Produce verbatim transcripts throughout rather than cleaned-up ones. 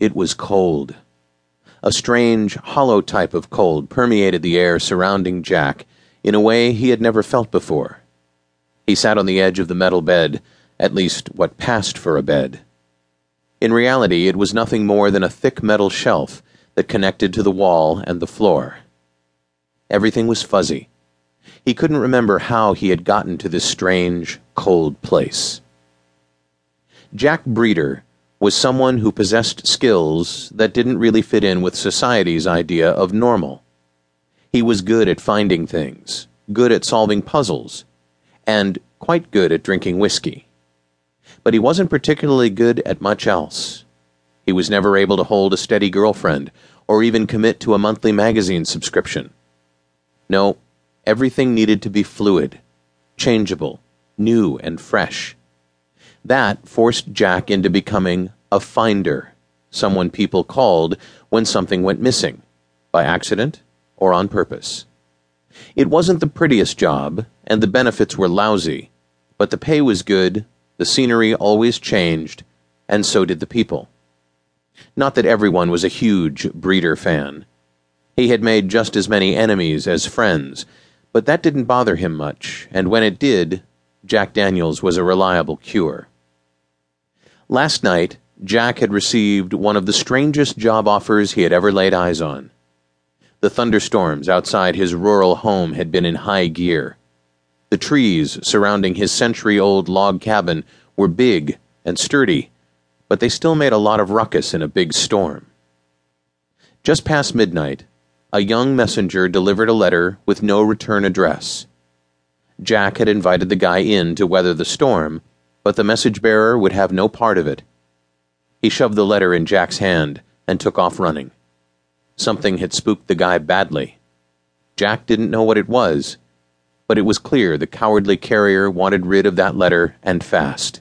It was cold. A strange, hollow type of cold permeated the air surrounding Jack in a way he had never felt before. He sat on the edge of the metal bed, at least what passed for a bed. In reality, it was nothing more than a thick metal shelf that connected to the wall and the floor. Everything was fuzzy. He couldn't remember how he had gotten to this strange, cold place. Jack Breeder was someone who possessed skills that didn't really fit in with society's idea of normal. He was good at finding things, good at solving puzzles, and quite good at drinking whiskey. But he wasn't particularly good at much else. He was never able to hold a steady girlfriend or even commit to a monthly magazine subscription. No, everything needed to be fluid, changeable, new and fresh. That forced Jack into becoming a finder, someone people called when something went missing, by accident or on purpose. It wasn't the prettiest job, and the benefits were lousy, but the pay was good, the scenery always changed, and so did the people. Not that everyone was a huge Breeder fan. He had made just as many enemies as friends, but that didn't bother him much, and when it did, Jack Daniels was a reliable cure. Last night, Jack had received one of the strangest job offers he had ever laid eyes on. The thunderstorms outside his rural home had been in high gear. The trees surrounding his century-old log cabin were big and sturdy, but they still made a lot of ruckus in a big storm. Just past midnight, a young messenger delivered a letter with no return address. Jack had invited the guy in to weather the storm, but the message-bearer would have no part of it. He shoved the letter in Jack's hand and took off running. Something had spooked the guy badly. Jack didn't know what it was, but it was clear the cowardly carrier wanted rid of that letter, and fast.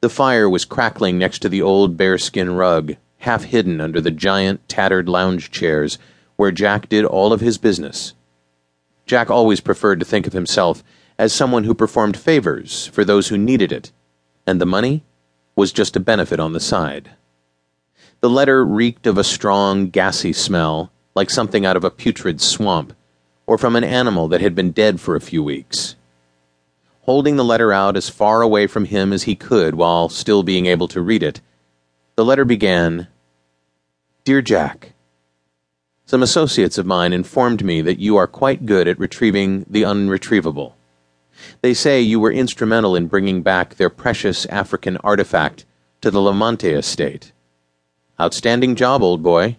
The fire was crackling next to the old bearskin rug, half hidden under the giant, tattered lounge chairs where Jack did all of his business. Jack always preferred to think of himself as someone who performed favors for those who needed it, and the money was just a benefit on the side. The letter reeked of a strong, gassy smell, like something out of a putrid swamp, or from an animal that had been dead for a few weeks. Holding the letter out as far away from him as he could while still being able to read it, the letter began, "Dear Jack, some associates of mine informed me that you are quite good at retrieving the unretrievable. They say you were instrumental in bringing back their precious African artifact to the Lamante estate. Outstanding job, old boy.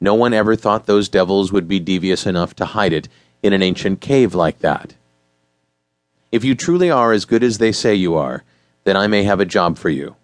No one ever thought those devils would be devious enough to hide it in an ancient cave like that. If you truly are as good as they say you are, then I may have a job for you.